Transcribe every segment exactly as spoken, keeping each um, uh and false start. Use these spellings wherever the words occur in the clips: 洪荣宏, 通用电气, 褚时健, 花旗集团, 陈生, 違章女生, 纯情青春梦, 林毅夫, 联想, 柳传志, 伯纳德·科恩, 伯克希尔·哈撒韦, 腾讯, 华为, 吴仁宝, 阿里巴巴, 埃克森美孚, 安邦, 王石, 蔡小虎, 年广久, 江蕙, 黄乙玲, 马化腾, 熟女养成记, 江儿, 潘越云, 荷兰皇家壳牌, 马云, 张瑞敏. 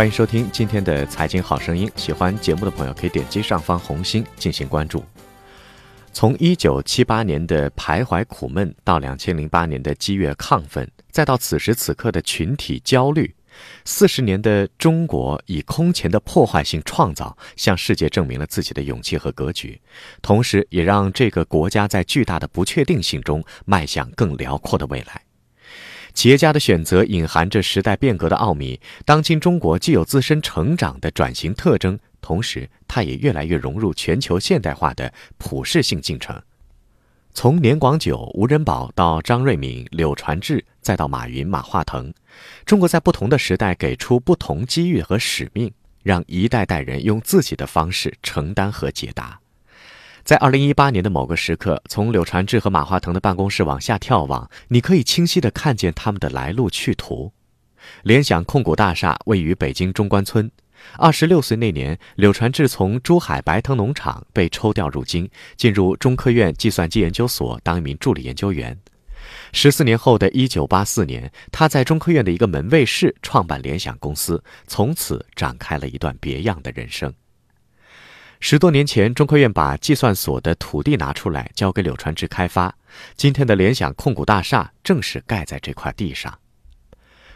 欢迎收听今天的财经好声音，喜欢节目的朋友可以点击上方红心进行关注。从一九七八年的徘徊苦闷到二零零八年的激越亢奋，再到此时此刻的群体焦虑，四十年的中国以空前的破坏性创造向世界证明了自己的勇气和格局，同时也让这个国家在巨大的不确定性中迈向更辽阔的未来。企业家的选择隐含着时代变革的奥秘，当今中国既有自身成长的转型特征，同时它也越来越融入全球现代化的普世性进程。从年广久、吴仁宝到张瑞敏、柳传志，再到马云、马化腾，中国在不同的时代给出不同机遇和使命，让一代代人用自己的方式承担和解答。在二零一八年的某个时刻，从柳传志和马化腾的办公室往下眺望，你可以清晰地看见他们的来路去途。联想控股大厦位于北京中关村，二十六岁那年，柳传志从珠海白藤农场被抽调入京，进入中科院计算机研究所当一名助理研究员。十四年后的一九八四年，他在中科院的一个门卫室创办联想公司，从此展开了一段别样的人生。十多年前，中科院把计算所的土地拿出来交给柳传志开发，今天的联想控股大厦正是盖在这块地上。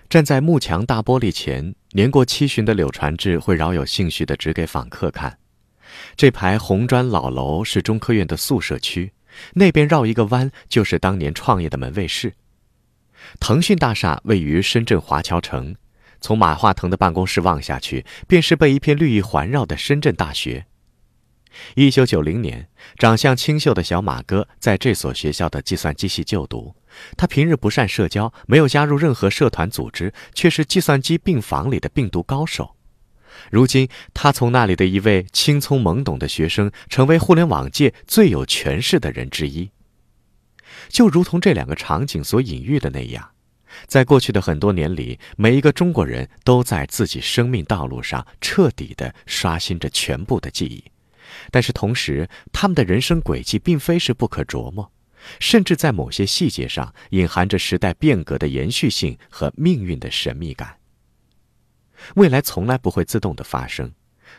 站在幕墙大玻璃前，年过七旬的柳传志会饶有兴趣地指给访客看，这排红砖老楼是中科院的宿舍区，那边绕一个弯就是当年创业的门卫室。腾讯大厦位于深圳华侨城，从马化腾的办公室望下去，便是被一片绿意环绕的深圳大学。一九九零年，长相清秀的小马哥在这所学校的计算机系就读。他平日不善社交，没有加入任何社团组织，却是计算机病房里的病毒高手。如今，他从那里的一位青葱懵懂的学生，成为互联网界最有权势的人之一。就如同这两个场景所隐喻的那样，在过去的很多年里，每一个中国人都在自己生命道路上彻底地刷新着全部的记忆。但是同时，他们的人生轨迹并非是不可琢磨，甚至在某些细节上隐含着时代变革的延续性和命运的神秘感。未来从来不会自动地发生，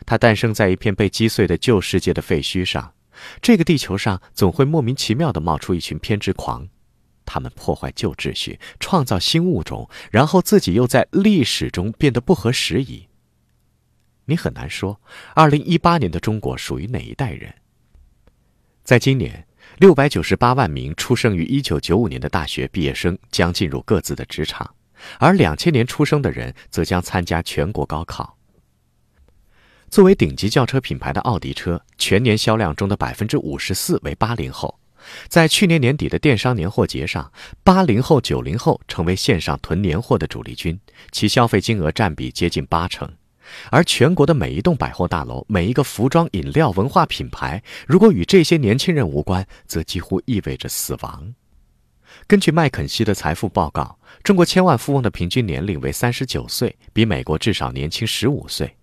它诞生在一片被击碎的旧世界的废墟上。这个地球上总会莫名其妙地冒出一群偏执狂，他们破坏旧秩序，创造新物种，然后自己又在历史中变得不合时宜。你很难说二零一八年的中国属于哪一代人。在今年，六百九十八万名出生于一九九五年的大学毕业生将进入各自的职场，而两千年出生的人则将参加全国高考。作为顶级轿车品牌的奥迪车，全年销量中的 百分之五十四 为八零后。在去年年底的电商年货节上，八零后、九零后成为线上囤年货的主力军，其消费金额占比接近八成。而全国的每一栋百货大楼，每一个服装、饮料、文化品牌，如果与这些年轻人无关，则几乎意味着死亡。根据麦肯锡的财富报告，中国千万富翁的平均年龄为三十九岁，比美国至少年轻十五岁。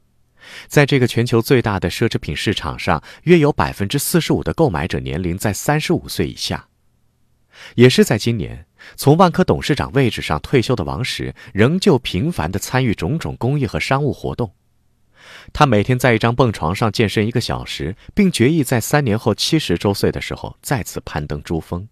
在这个全球最大的奢侈品市场上，约有 百分之四十五 的购买者年龄在三十五岁以下。也是在今年，从万科董事长位置上退休的王石仍旧频繁地参与种种公益和商务活动。他每天在一张蹦床上健身一个小时，并决意在三年后七十周岁的时候再次攀登珠峰。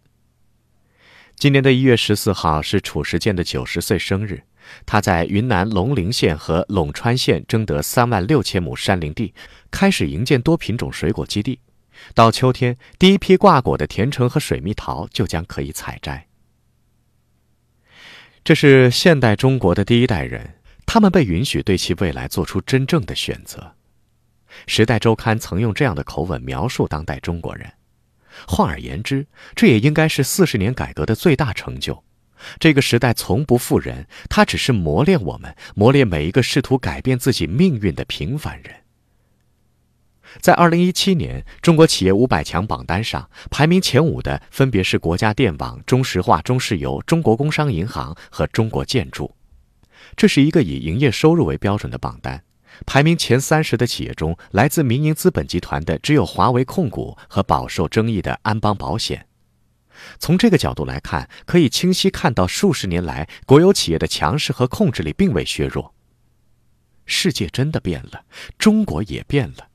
今年的一月十四号是褚时健的九十岁生日，他在云南龙陵县和陇川县征得三万六千亩山林地，开始营建多品种水果基地。到秋天，第一批挂果的甜橙和水蜜桃就将可以采摘。这是现代中国的第一代人，他们被允许对其未来做出真正的选择。时代周刊曾用这样的口吻描述当代中国人。换而言之，这也应该是四十年改革的最大成就。这个时代从不负人，它只是磨练我们，磨练每一个试图改变自己命运的平凡人。在二零一七年，中国企业五百强榜单上，排名前五的分别是国家电网、中石化、中石油、中国工商银行和中国建筑。这是一个以营业收入为标准的榜单，排名前三十的企业中，来自民营资本集团的只有华为控股和饱受争议的安邦保险。从这个角度来看，可以清晰看到数十年来国有企业的强势和控制力并未削弱。世界真的变了，中国也变了。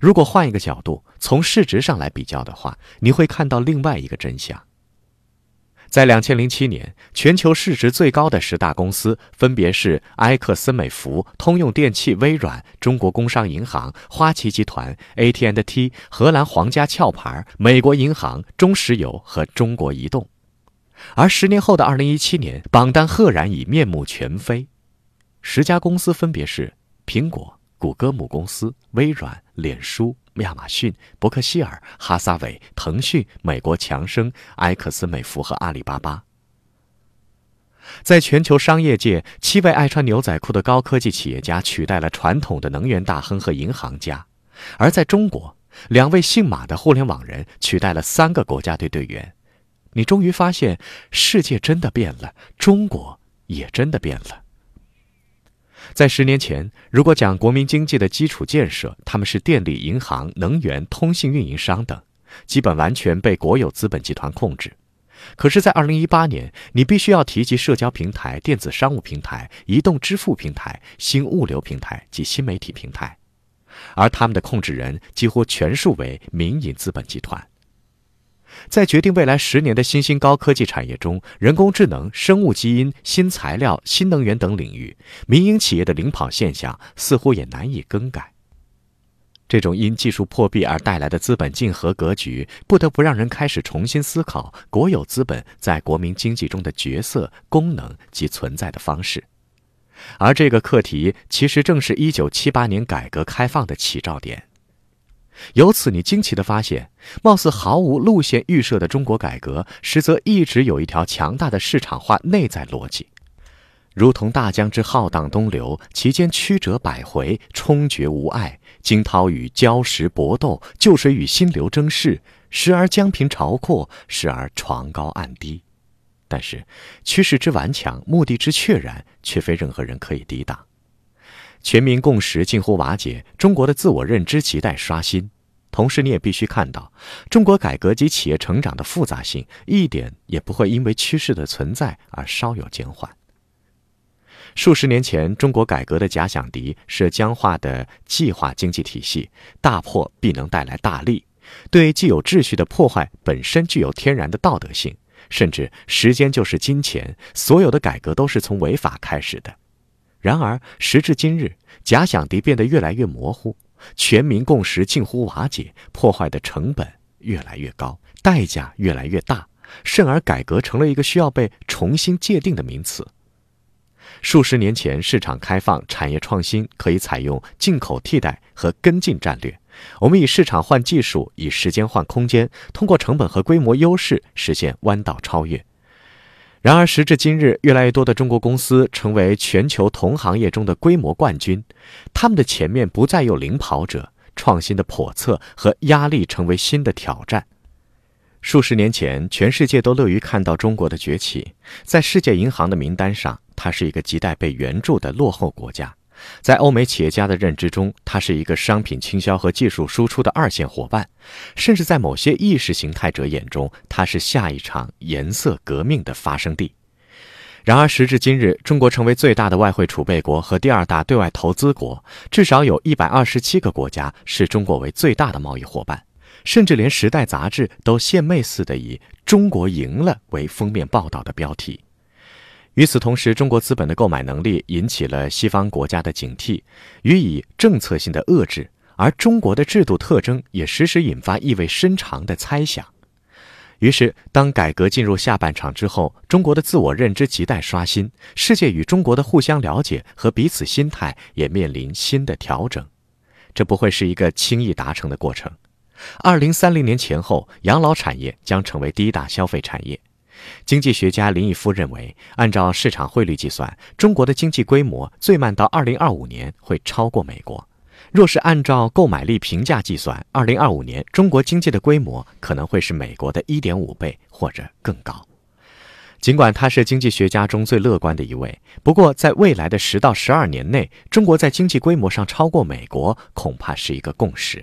如果换一个角度，从市值上来比较的话，你会看到另外一个真相。在二零零七年，全球市值最高的十大公司分别是埃克森美孚、通用电气、微软、中国工商银行、花旗集团、A T and T、荷兰皇家壳牌、美国银行、中石油和中国移动。而十年后的二零一七年，榜单赫然已面目全非。十家公司分别是苹果、谷歌母公司、微软、脸书、亚马逊、伯克希尔、哈撒韦、腾讯、美国强生、埃克森美孚和阿里巴巴。在全球商业界，七位爱穿牛仔裤的高科技企业家取代了传统的能源大亨和银行家，而在中国，两位姓马的互联网人取代了三个国家队队员。你终于发现，世界真的变了，中国也真的变了。在十年前，如果讲国民经济的基础建设，他们是电力、银行、能源、通信运营商等，基本完全被国有资本集团控制。可是，在二零一八年，你必须要提及社交平台、电子商务平台、移动支付平台、新物流平台及新媒体平台，而他们的控制人几乎全数为民营资本集团。在决定未来十年的新兴高科技产业中，人工智能、生物基因、新材料、新能源等领域，民营企业的领跑现象似乎也难以更改。这种因技术破壁而带来的资本竞合格局，不得不让人开始重新思考国有资本在国民经济中的角色、功能及存在的方式。而这个课题其实正是一九七八年改革开放的起兆点。由此，你惊奇地发现，貌似毫无路线预设的中国改革，实则一直有一条强大的市场化内在逻辑，如同大江之浩荡东流，其间曲折百回，冲决无碍，惊涛与礁石搏斗，旧水与新流争势，时而江平潮阔，时而床高岸低。但是，趋势之顽强，目的之确然，却非任何人可以抵挡。全民共识近乎瓦解，中国的自我认知亟待刷新。同时，你也必须看到，中国改革及企业成长的复杂性，一点也不会因为趋势的存在而稍有减缓。数十年前，中国改革的假想敌是僵化的计划经济体系，大破必能带来大利。对既有秩序的破坏本身具有天然的道德性，甚至时间就是金钱，所有的改革都是从违法开始的。然而，时至今日，假想敌变得越来越模糊，全民共识近乎瓦解，破坏的成本越来越高，代价越来越大，甚而改革成了一个需要被重新界定的名词。数十年前，市场开放、产业创新可以采用进口替代和跟进战略，我们以市场换技术，以时间换空间，通过成本和规模优势实现弯道超越。然而时至今日，越来越多的中国公司成为全球同行业中的规模冠军，他们的前面不再有领跑者，创新的叵测和压力成为新的挑战。数十年前，全世界都乐于看到中国的崛起，在世界银行的名单上，它是一个亟待被援助的落后国家；在欧美企业家的认知中，它是一个商品倾销和技术输出的二线伙伴，甚至在某些意识形态者眼中，它是下一场颜色革命的发生地。然而时至今日，中国成为最大的外汇储备国和第二大对外投资国，至少有一百二十七个国家视中国为最大的贸易伙伴，甚至连《时代》杂志都献媚似的以“中国赢了”为封面报道的标题。与此同时，中国资本的购买能力引起了西方国家的警惕，予以政策性的遏制，而中国的制度特征也时时引发意味深长的猜想。于是，当改革进入下半场之后，中国的自我认知亟待刷新，世界与中国的互相了解和彼此心态也面临新的调整。这不会是一个轻易达成的过程。二零三零年前后，养老产业将成为第一大消费产业。经济学家林毅夫认为，按照市场汇率计算，中国的经济规模最慢到二零二五年会超过美国。若是按照购买力评价计算，二零二五年中国经济的规模可能会是美国的 一点五倍或者更高。尽管他是经济学家中最乐观的一位，不过在未来的十到十二年内，中国在经济规模上超过美国，恐怕是一个共识。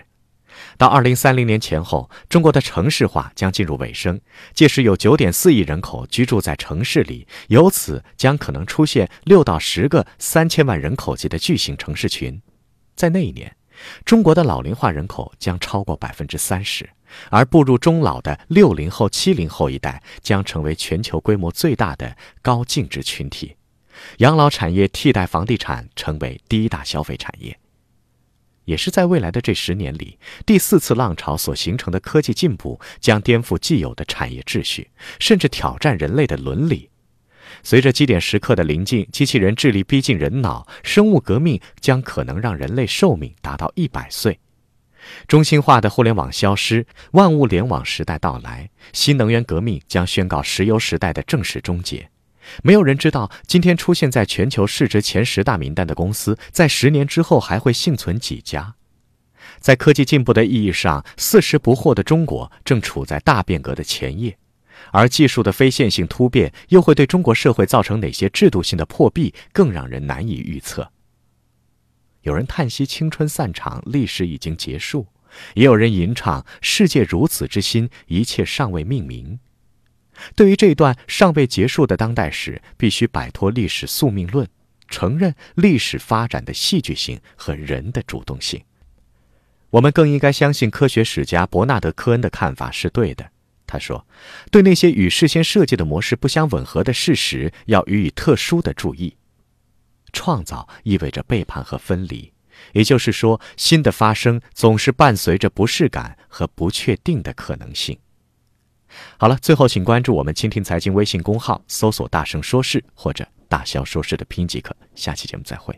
到二零三零年前后，中国的城市化将进入尾声，届时有 九点四亿人口居住在城市里，由此将可能出现六到十个三千万人口级的巨型城市群。在那一年，中国的老龄化人口将超过 百分之三十， 而步入中老的六零后、七零后一代将成为全球规模最大的高净值群体。养老产业替代房地产成为第一大消费产业。也是在未来的这十年里，第四次浪潮所形成的科技进步将颠覆既有的产业秩序，甚至挑战人类的伦理。随着基点时刻的临近，机器人智力逼近人脑，生物革命将可能让人类寿命达到一百岁。中心化的互联网消失，万物联网时代到来，新能源革命将宣告石油时代的正式终结。没有人知道，今天出现在全球市值前十大名单的公司，在十年之后还会幸存几家。在科技进步的意义上，四十不惑的中国正处在大变革的前夜，而技术的非线性突变又会对中国社会造成哪些制度性的破壁，更让人难以预测。有人叹息青春散场，历史已经结束；也有人吟唱世界如此之新，一切尚未命名。对于这段尚未结束的当代史，必须摆脱历史宿命论，承认历史发展的戏剧性和人的主动性。我们更应该相信科学史家伯纳德·科恩的看法是对的。他说，对那些与事先设计的模式不相吻合的事实要予以特殊的注意。创造意味着背叛和分离，也就是说，新的发生总是伴随着不适感和不确定的可能性。好了，最后请关注我们蜻蜓财经微信公号，搜索大圣说事或者大肖说事的拼即可。下期节目再会。